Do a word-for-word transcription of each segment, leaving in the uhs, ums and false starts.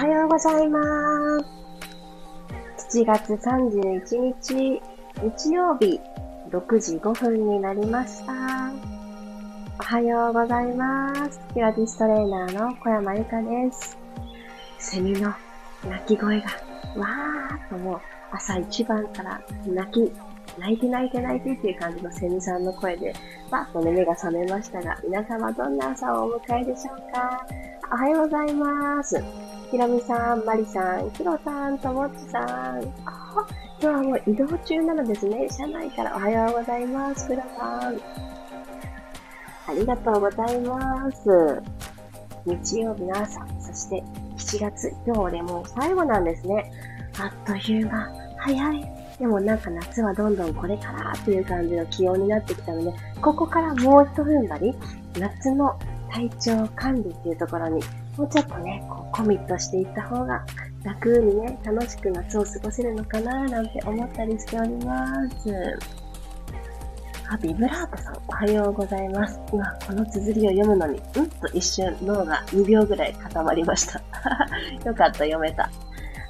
はようございます。しちがつさんじゅういちにち、日曜日、ろくじごふんになりました。おはようございます。ピラティストレーナーの小山由佳です。セミの鳴き声が、わーっともう朝一番から泣き、泣いて泣いて泣いてっていう感じのセミさんの声で、わーっとね、目が覚めましたが、皆様どんな朝をお迎えでしょうか？おはようございます。ひろみさん、まりさん、ひろさん、ともっちさん。あ、今日はもう移動中なのですね。車内からおはようございます。ふらさん。ありがとうございます。日曜日の朝、そしてしちがつ、今日でもう最後なんですね。あっという間、早い。でもなんか夏はどんどんこれからっていう感じの気温になってきたので、ここからもう一踏ん張り、夏の体調管理っていうところにもうちょっとね、こうコミットしていった方が楽にね、楽しく夏を過ごせるのかなーなんて思ったりしております。あ、ビブラートさん、おはようございます。今、この綴りを読むのに、うんと一瞬脳がにびょうぐらい固まりました。よかった、読めた。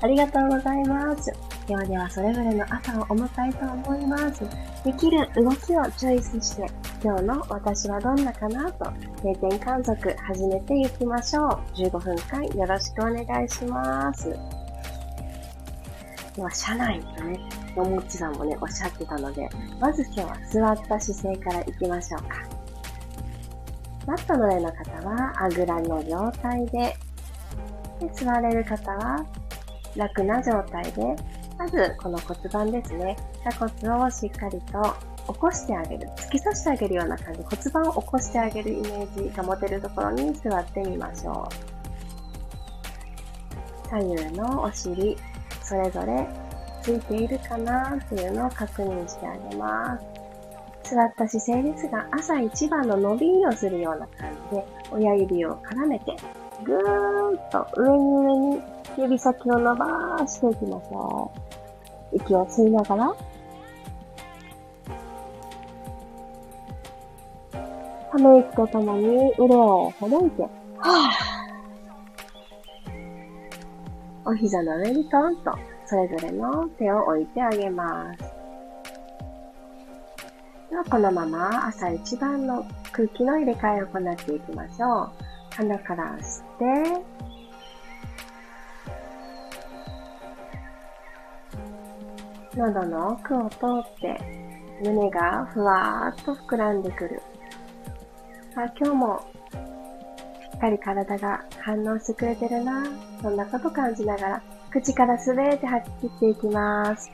ありがとうございます。ではでは、それぞれの朝をお迎えと思います。できる動きをチョイスして、今日の私はどんなかなと定点観測始めていきましょう。じゅうごふんかんよろしくお願いします。では、車内のね、おもちさんもね、おっしゃってたので、まず今日は座った姿勢からいきましょうか。マットの上の方は、あぐらの状態で、で座れる方は、楽な状態で、まずこの骨盤ですね、鎖骨をしっかりと起こしてあげる、突き刺してあげるような感じ、骨盤を起こしてあげるイメージが持てるところに座ってみましょう。左右のお尻、それぞれついているかなっていうのを確認してあげます。座った姿勢ですが、朝一番の伸びをするような感じで、親指を絡めてぐーっと上に上に指先を伸ばしていきましょう。息を吸いながら、ため息とともに腕をほどいて、はぁ、お膝の上にトンとそれぞれの手を置いてあげます。ではこのまま朝一番の空気の入れ替えを行っていきましょう。鼻から吸って、喉の奥を通って、胸がふわーっと膨らんでくる。あ、今日もしっかり体が反応してくれてるな。そんなこと感じながら、口からすべて吐き切っていきます。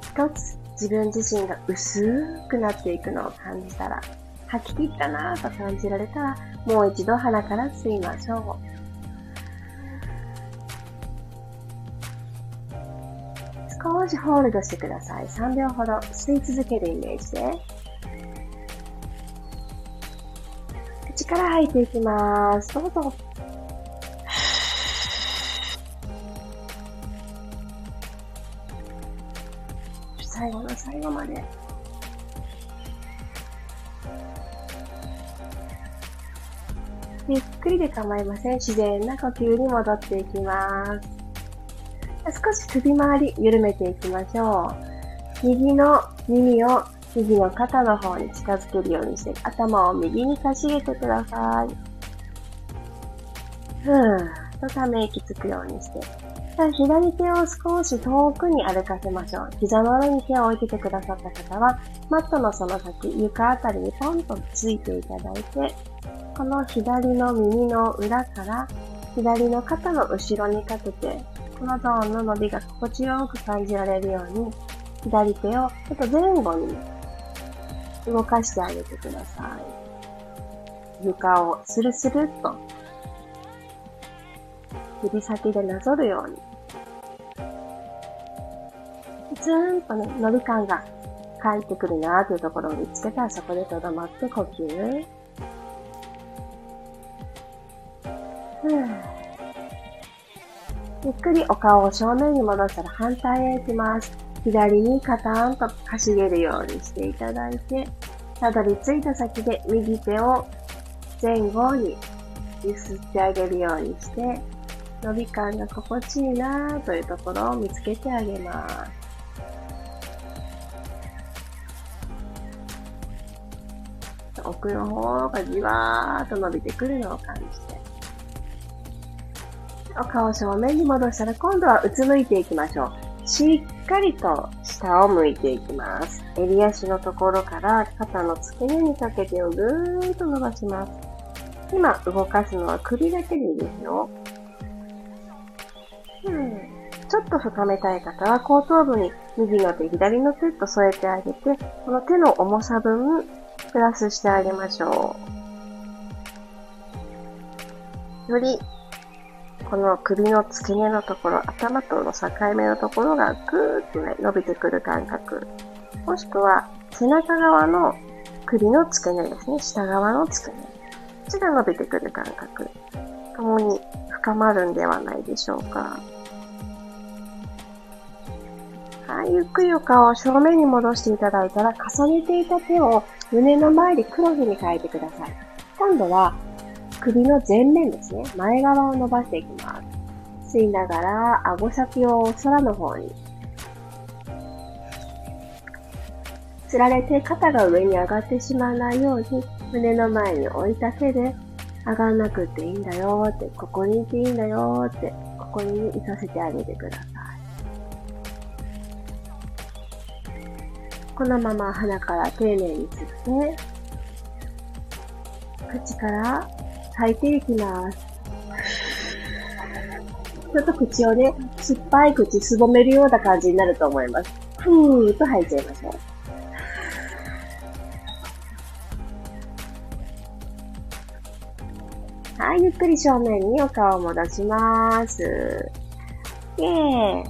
一つ。自分自身が薄くなっていくのを感じたら、吐き切ったなぁと感じられたら、もう一度鼻から吸いましょう。少しホールドしてください。さんびょうほど吸い続けるイメージで。口から吐いていきます。どうぞ。最後の最後まで。ゆっくりで構いません。自然な呼吸に戻っていきます。少し首回り緩めていきましょう。右の耳を右の肩の方に近づけるようにして、頭を右にかしげてください。ふーっとため息つくようにして。左手を少し遠くに歩かせましょう。膝の上に手を置いててくださった方は、マットのその先、床あたりにポンとついていただいて、この左の耳の裏から左の肩の後ろにかけて、このゾーンの伸びが心地よく感じられるように、左手をちょっと前後に動かしてあげてください。床をスルスルっと指先でなぞるように。ずーんとね、伸び感が返ってくるなーというところを見つけたら、そこでとどまって呼吸。ふぅ。ゆっくりお顔を正面に戻したら反対へ行きます。左にカタンとかしげるようにしていただいて、たどり着いた先で右手を前後に揺すってあげるようにして、伸び感が心地いいなぁというところを見つけてあげます。奥の方がじわーっと伸びてくるのを感じて、お顔正面に戻したら今度はうつむいていきましょう。しっかりと下を向いていきます。襟足のところから肩の付け根にかけてをぐーっと伸ばします。今動かすのは首だけでいいですよ。うん、ちょっと深めたい方は後頭部に右の手左の手と添えてあげて、この手の重さ分プラスしてあげましょう。よりこの首の付け根のところ、頭との境目のところがぐーっとね、伸びてくる感覚。もしくは背中側の首の付け根ですね。下側の付け根。こっちが伸びてくる感覚。共に深まるんではないでしょうか。はい、ゆっくりお顔を正面に戻していただいたら、重ねていた手を胸の前でクロスに変えてください。今度は首の前面ですね。前側を伸ばしていきます。吸いながら、顎先を空の方に。つられて肩が上に上がってしまわないように、胸の前に置いた手で、上がんなくていいんだよーって、ここにいていいんだよーって、ここにいさせてあげてください。このまま鼻から丁寧に吸って、口から吐いていきます。ちょっと口をね、酸っぱい口すぼめるような感じになると思います。ふーっと吐いちゃいましょう。はい、ゆっくり正面にお顔を戻します。イェーイ。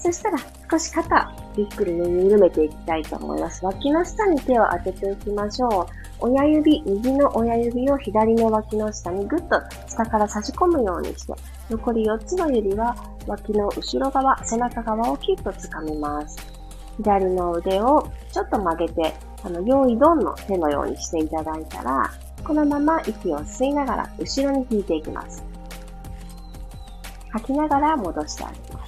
そしたら少し肩、ゆっくりね、緩めていきたいと思います。脇の下に手を当てていきましょう。親指、右の親指を左の脇の下にぐっと下から差し込むようにして、残りよっつの指は脇の後ろ側、背中側をキュッと掴みます。左の腕をちょっと曲げて、あの、用意ドンの手のようにしていただいたら、このまま息を吸いながら後ろに引いていきます。吐きながら戻してあげま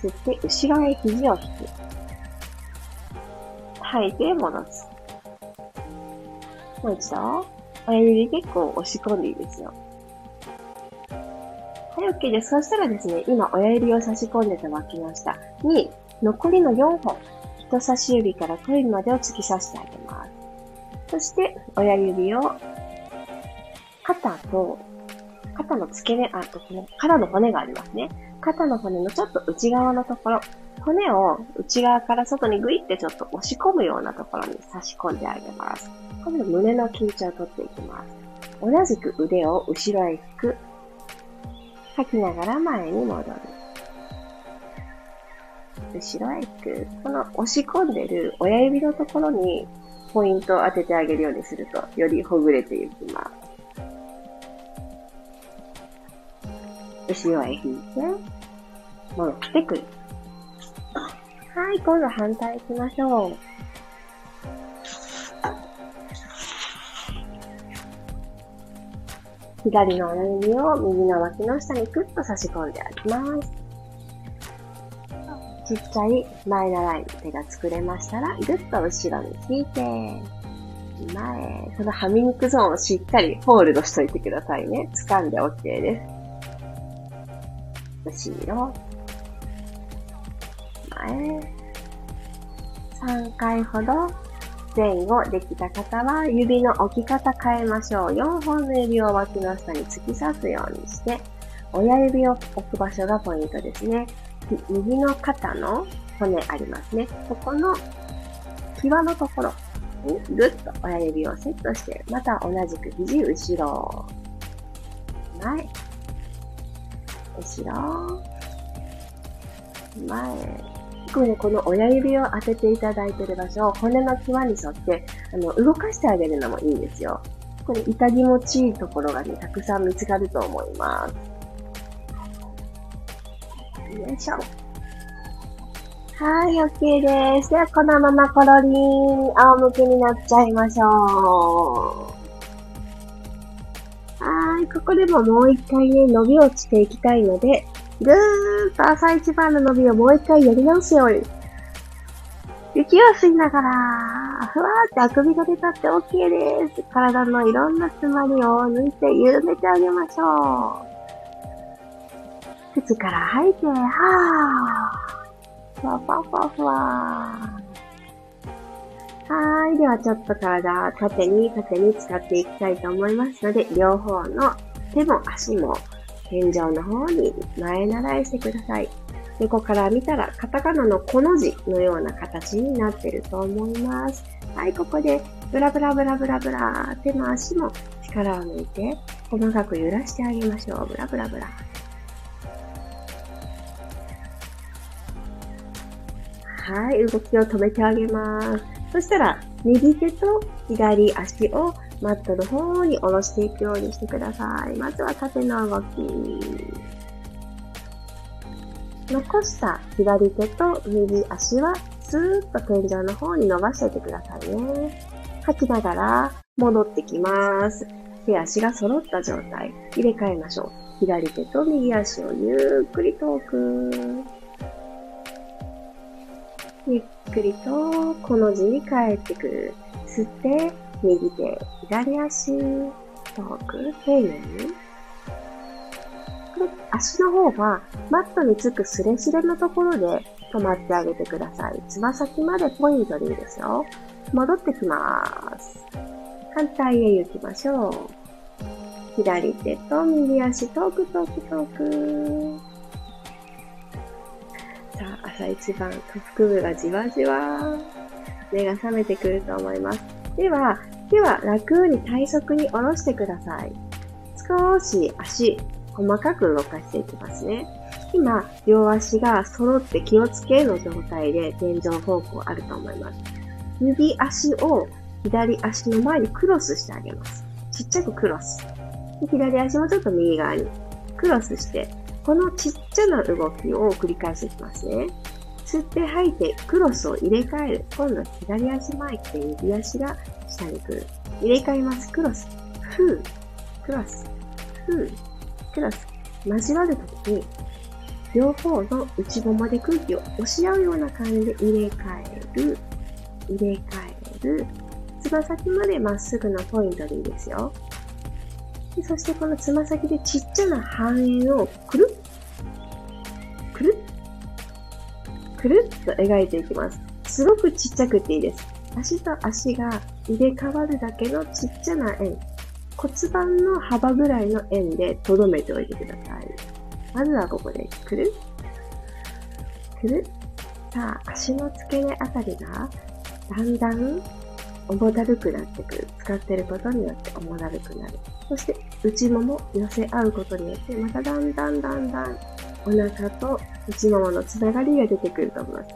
す。吸って、後ろへ肘を引く。吐いて、戻す。もう一度。親指結構押し込んでいいですよ。はい、OK です。そしたらですね、今、親指を差し込んでた脇の下に、残りのよんほん、人差し指から小指までを突き刺してあげます。そして、親指を、肩と、肩の付け根、あ、肩の骨がありますね。肩の骨のちょっと内側のところ、骨を内側から外にグイってちょっと押し込むようなところに差し込んであげます。今度胸の緊張を取っていきます。同じく腕を後ろへ引く。吐きながら前に戻る。後ろへ引く。この押し込んでる親指のところにポイントを当ててあげるようにすると、よりほぐれていきます。後ろへ引いて、戻ってくる。はい、今度反対行きましょう。左の親指を右の脇の下にグッと差し込んであげます。ちっちゃい前習いの手が作れましたら、ぐっと後ろに引いて、前、このはみ肉ゾーンをしっかりホールドしといてくださいね。掴んで OK です。後ろ、前、さんかいほど前後できた方は指の置き方変えましょう。よんほんの指を脇の下に突き刺すようにして、親指を置く場所がポイントですね。右の肩の骨ありますね。ここの際のところにぐっと親指をセットして、また同じく肘後ろ、前、後ろ、前。特にこの親指を当てていただいている場所を骨の際に沿ってあの動かしてあげるのもいいんですよ。これ痛気持ちいいところがね、たくさん見つかると思います。よいしょ。はい、OK です。では、このままコロリン、仰向けになっちゃいましょう。はい、ここでももう一回ね、伸びをしていきたいので、ぐーっと朝一番の伸びをもう一回やり直すように。息を吸いながら、ふわーってあくびが出たって OK です。体のいろんな詰まりを抜いて緩めてあげましょう。口から吐いて、はー。ふわふわふわふわ。はーい。ではちょっと体、縦に縦に使っていきたいと思いますので、両方の手も足も天井の方に前習いしてください。横から見たら、カタカナのコの字のような形になっていると思います。はい、ここで、ブラブラブラブラブラ、手も足も力を抜いて、細かく揺らしてあげましょう。ブラブラブラ。はい、動きを止めてあげます。そしたら、右手と左足をマットの方に下ろしていくようにしてください。まずは縦の動き。残した左手と右足はスーッと天井の方に伸ばしておいてくださいね。吐きながら戻ってきます。手足が揃った状態。入れ替えましょう。左手と右足をゆっくりと遠く。ゆっくりとコの字に帰ってくる。吸って、右手、左足、遠く、丁寧に。足の方はマットにつくすれすれのところで止まってあげてください。つま先までポイントでいいですよ。戻ってきます。反対へ行きましょう。左手と右足、遠く遠く遠く。さあ、朝一番、腹部がじわじわ、目が覚めてくると思います。では、手は楽に体側に下ろしてください。少し足、細かく動かしていきますね。今、両足が揃って気をつけの状態で天井方向あると思います。右足を左足の前にクロスしてあげます。ちっちゃくクロス。で、左足もちょっと右側にクロスして、このちっちゃな動きを繰り返していきますね。吸って吐いてクロスを入れ替える。今度は左足前来て右足が下に来る。入れ替えます。クロス。ふう。クロス。ふう。クロス。交わるときに、両方の内ももで空気を押し合うような感じで入れ替える、入れ替える。つま先までまっすぐのポイントでいいですよ。で、そしてこのつま先でちっちゃな半円をくるっ、くるっ、くるっと描いていきます。すごくちっちゃくていいです。足と足が入れ替わるだけのちっちゃな円。骨盤の幅ぐらいの円で留めておいてください。まずはここで、くるっ、くるっ。さあ、足の付け根あたりが、だんだん重だるくなってくる。使ってることによって重だるくなる。そして、内もも寄せ合うことによって、まただんだんだんだん、お腹と内もものつながりが出てくると思います。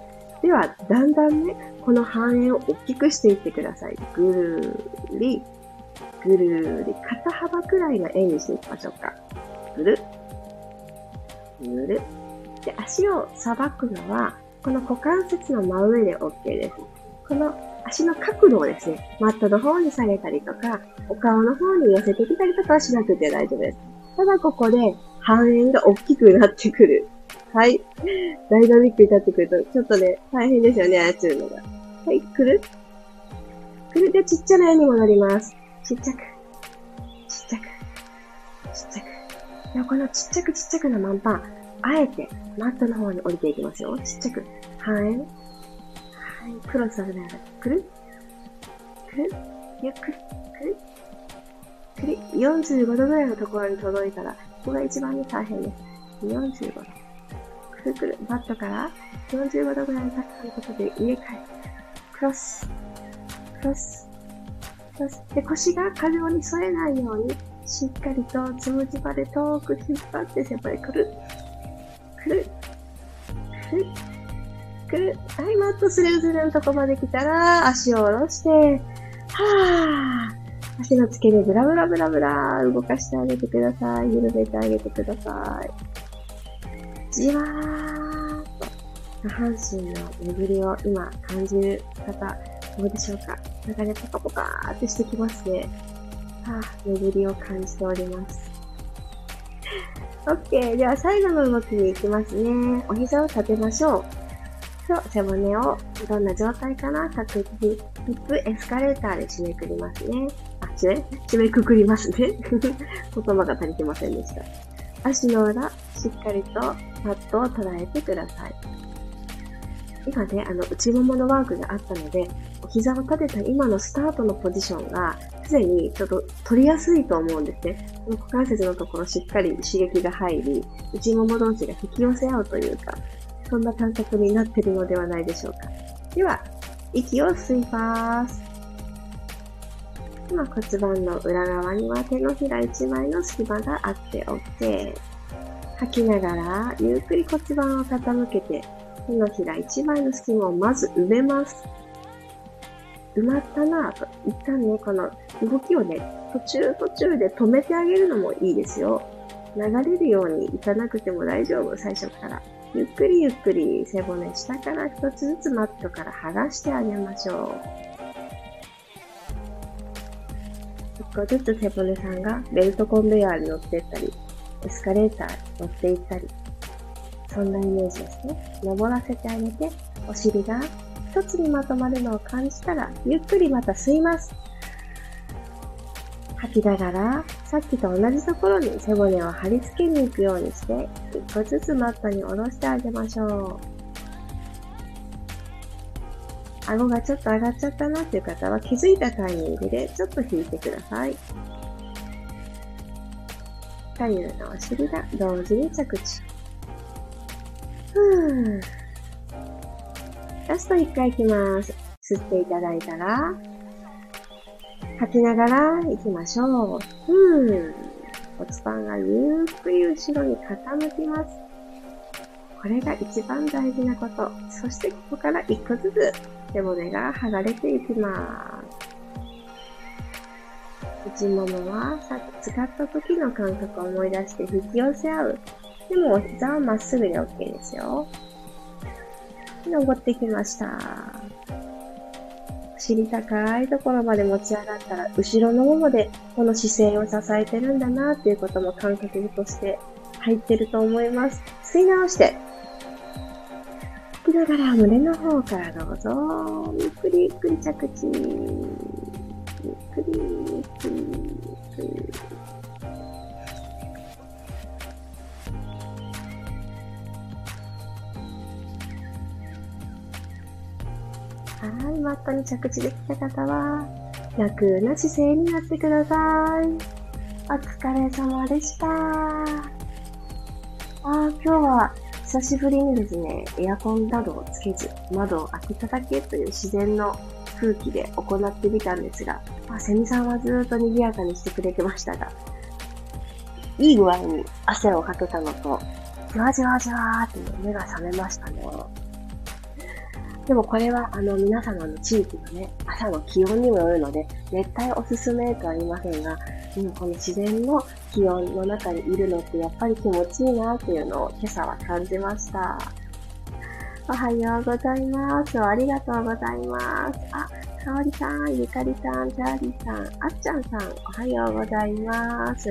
では、だんだんね、この半円を大きくしていってください。ぐるり。ぐるり、肩幅くらいの円にしていきましょうか。ぐる、ぐる。で、足をさばくのは、この股関節の真上で OK です。この足の角度をですね、マットの方に下げたりとか、お顔の方に寄せてきたりとかはしなくて大丈夫です。ただここで、半円が大きくなってくる。はい。ダイナミックになってくると、ちょっとね、大変ですよね、操るのが。はい、くる。くるでちっちゃな円に戻ります。ちっちゃく、ちっちゃく、ちっちゃく。ではこのちっちゃくちっちゃくのまんぱ、あえてマットの方に降りていきますよ。ちっちゃく。半円。はい。クロスさせながら、くるくるゆっくり、くるくるよんじゅうごどぐらいのところに届いたら、ここが一番大変です。よんじゅうごど。くるくる。マットからよんじゅうごどぐらいの高さのことで入れ替え。クロス。クロス。で、腰が過剰に反れないように、しっかりとつむじばで遠く引っ張って、先輩、くるっ、くるっ、くるっ、くるっ。はい、マットスレスレのとこまで来たら、足を下ろして、はぁ、足の付け根ブラブラブラブラ、動かしてあげてください。緩めてあげてください。じわーっと、下半身の巡りを今感じる方、どうでしょうか。流れポカポカーってしてきますね。はあ、巡りを感じております。OK。では最後の動きに行きますね。お膝を立てましょう。そう、背骨をどんな状態かな、確認、ヒップエスカレーターで締めくりますね。あ、締め、締めくくりますね。言葉が足りてませんでした。足の裏、しっかりとパッドを捉えてください。今ね、あの、内もものワークがあったので、お膝を立てた今のスタートのポジションが、すでにちょっと取りやすいと思うんですね。この股関節のところしっかり刺激が入り、内もも同士が引き寄せ合うというか、そんな感覚になっているのではないでしょうか。では、息を吸います。今骨盤の裏側には手のひら一枚の隙間があっておいて、吐きながらゆっくり骨盤を傾けて、手のひら一枚の隙間をまず埋めます。埋まったなぁと、一旦ね、この動きをね、途中途中で止めてあげるのもいいですよ。流れるようにいかなくても大丈夫、最初から。ゆっくりゆっくり背骨下から一つずつマットから剥がしてあげましょう。一個ずつ背骨さんがベルトコンベヤーに乗っていったり、エスカレーターに乗っていったり、そんなイメージですね。登らせてあげて、お尻が一つにまとまるのを感じたら、ゆっくりまた吸います。吐きながら、さっきと同じところに背骨を貼り付けに行くようにして、一個ずつマットに下ろしてあげましょう。顎がちょっと上がっちゃったなっていう方は、気づいたタイミングでちょっと引いてください。左右のお尻が同時に着地。ふぅ。ラスト一回いきます。吸っていただいたら、吐きながら行きましょう。ふぅ。骨盤がゆっくり後ろに傾きます。これが一番大事なこと。そしてここから一個ずつ背骨が剥がれていきます。内ももはさっき使った時の感覚を思い出して引き寄せ合う。でもお膝はまっすぐで OK ですよ。登ってきました。お尻高いところまで持ち上がったら、後ろのももでこの姿勢を支えてるんだなっていうことも感覚として入ってると思います。吸い直して。吐きながら胸の方からどうぞ。ゆっくりゆっくり着地。ゆっくりゆっくりゆっくり。はい、マットに着地できた方は、楽な姿勢になってください。お疲れ様でした。あー、今日は久しぶりにですね、エアコンなどをつけず、窓を開けただけという自然の空気で行ってみたんですが、まあ、セミさんはずっと賑やかにしてくれてましたが、いい具合に汗をかけたのと、じわじわじわーって目が覚めましたね。でもこれはあの皆様の地域のね、朝の気温にもよるので、熱帯おすすめとは言いませんが、うん、この自然の気温の中にいるのってやっぱり気持ちいいなっていうのを今朝は感じました。おはようございます。ありがとうございます。あ、かおりさん、ゆかりさん、チャーリーさん、あっちゃんさん、おはようございます。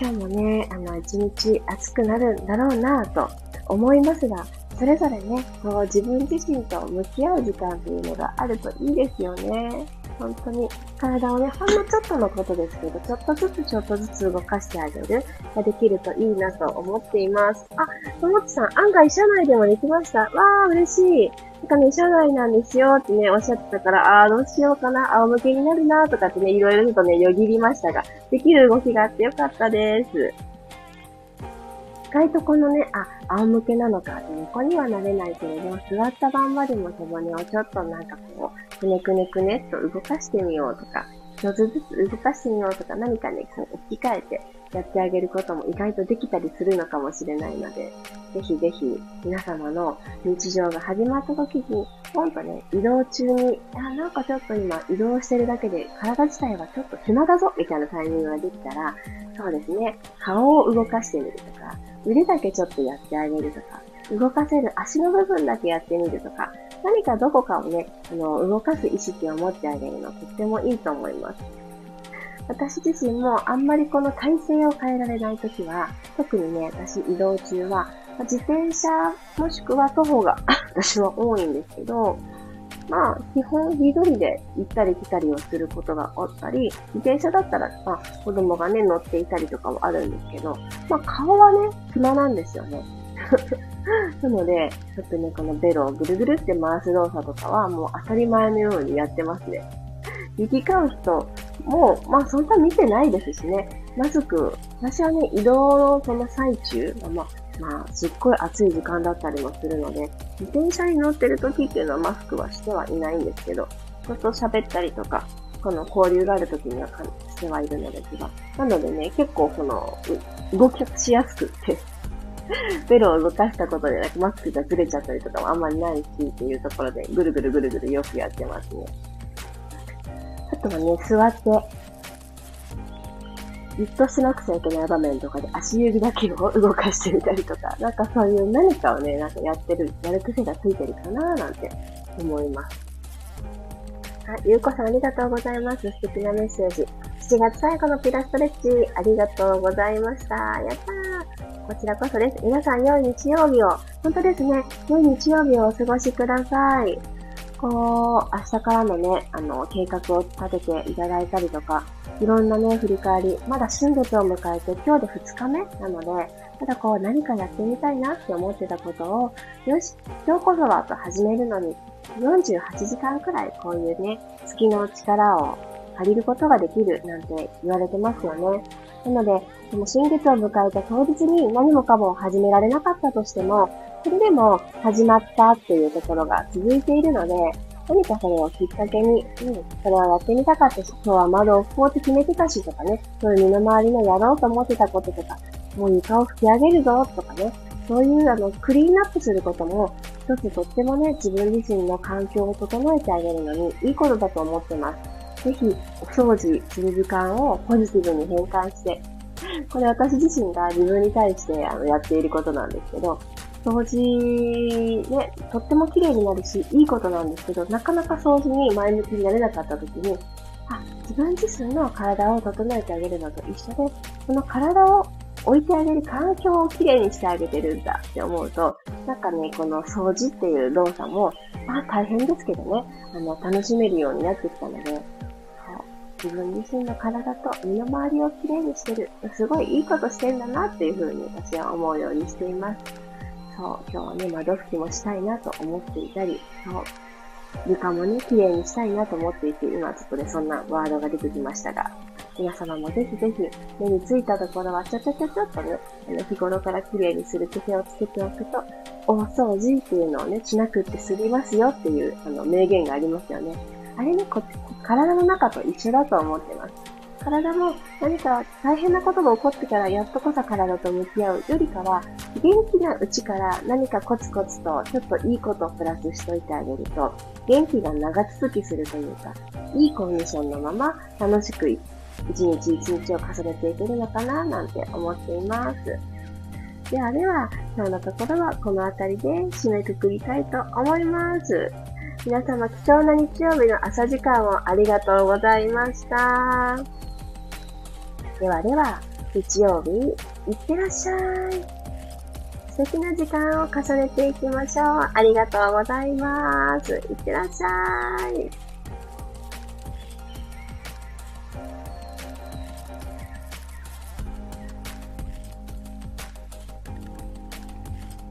今日もね、あの一日暑くなるんだろうなと思いますが、それぞれね、こう自分自身と向き合う時間というのがあるといいですよね。本当に体をね、ほんのちょっとのことですけど、ちょっとずつちょっとずつ動かしてあげるができるといいなと思っています。あ、ともちさん、案外社内でもできました。わー、嬉しい。なんかね、社内なんですよってね、おっしゃってたから、あー、どうしようかな、仰向けになるなーとかってね、いろいろとね、よぎりましたが、できる動きがあってよかったです。意外とこのね、あ、仰向けなのか、横にはなれないけれど、座ったまんまでも背骨をちょっとなんかこう、くねくねくねっと動かしてみようとか、一つずつ動かしてみようとか、何かね、こう置き換えてやってあげることも意外とできたりするのかもしれないので、ぜひぜひ皆様の日常が始まった時に、ほんとね、移動中に、あ、なんかちょっと今移動してるだけで体自体がちょっと暇だぞみたいなタイミングができたら、そうですね、顔を動かしてみるとか、腕だけちょっとやってあげるとか、動かせる足の部分だけやってみるとか、何かどこかをね、あの、動かす意識を持ってあげるのとってもいいと思います。私自身もあんまりこの体勢を変えられないときは、特にね、私移動中は、自転車もしくは徒歩が私は多いんですけど、まあ、基本一人で行ったり来たりをすることがあったり、自転車だったら、まあ、子供がね、乗っていたりとかもあるんですけど、まあ、顔はね、暇なんですよね。なので、ちょっとね、このベロをぐるぐるって回す動作とかは、もう当たり前のようにやってますね。行き交う人、もう、まあ、そんな見てないですしね。マスク、私はね、移動のその最中、まあ、まあ、すっごい暑い時間だったりもするので、自転車に乗ってる時っていうのはマスクはしてはいないんですけど、人と喋ったりとか、この交流がある時にはしてはいるのですが、なのでね、結構その、動きしやすくって、ベロを動かしたことでなんかマスクがずれちゃったりとかもあんまりないしっていうところで、ぐるぐるぐるぐるよくやってますね。あとはね、座って、じっとしなくちゃいけない場面とかで足指だけを動かしてみたりとか、なんかそういう何かをね、なんかやってる、やる癖がついてるかなーなんて思います。あ、ゆうこさんありがとうございます。素敵なメッセージ。しちがつ最後のピラストレッチ、ありがとうございました。やったー。こちらこそです。皆さん良い日曜日を、本当ですね、良い日曜日をお過ごしください。こう、明日からのね、あの、計画を立てていただいたりとか、いろんなね、振り返り、まだ新月を迎えて今日でふつかめなので、まだこう何かやってみたいなって思ってたことを、よし、今日こそはと始めるのに、よんじゅうはちじかんくらいこういうね、月の力を借りることができるなんて言われてますよね。なので、その新月を迎えた当日に何もかも始められなかったとしても、それでも始まったっていうところが続いているので、何かそれをきっかけに、うん、それをやってみたかったし、今日は窓を拭こうって決めてたしとかね、そういう身の回りのやろうと思ってたこととか、もう床を拭き上げるぞとかね、そういうあの、クリーンアップすることも、一つとってもね、自分自身の環境を整えてあげるのに、いいことだと思ってます。ぜひ、お掃除する時間をポジティブに変換して、これ私自身が自分に対してあのやっていることなんですけど、掃除ね、とっても綺麗になるし、いいことなんですけど、なかなか掃除に前向きになれなかった時に、あ、自分自身の体を整えてあげるのと一緒で、この体を置いてあげる環境を綺麗にしてあげてるんだって思うと、なんかね、この掃除っていう動作も、まあ大変ですけどね、あの、楽しめるようになってきたので、自分自身の体と身の回りを綺麗にしてる、すごいいいことしてんだなっていうふうに私は思うようにしています。そう、今日はね、窓拭きもしたいなと思っていたり、そう、床もね、綺麗にしたいなと思っていて、今ちょっとね、そんなワードが出てきましたが、皆様もぜひぜひ、目についたところはちょちょちょちょっとね、あの日頃から綺麗にする癖をつけておくと、お掃除っていうのをね、しなくって済みますよっていう、あの、名言がありますよね。あれね、こ体の中と一緒だと思ってます。体も何か大変なことが起こってからやっとこそ体と向き合うよりかは、元気なうちから何かコツコツとちょっといいことをプラスしといてあげると、元気が長続きするというか、いいコンディションのまま楽しく一日一日を重ねていけるのかななんて思っています。ではでは、今日のところはこの辺りで締めくくりたいと思います。皆様貴重な日曜日の朝時間をありがとうございました。ではでは、日曜日、いってらっしゃい。素敵な時間を重ねていきましょう。ありがとうございます。いってらっしゃい。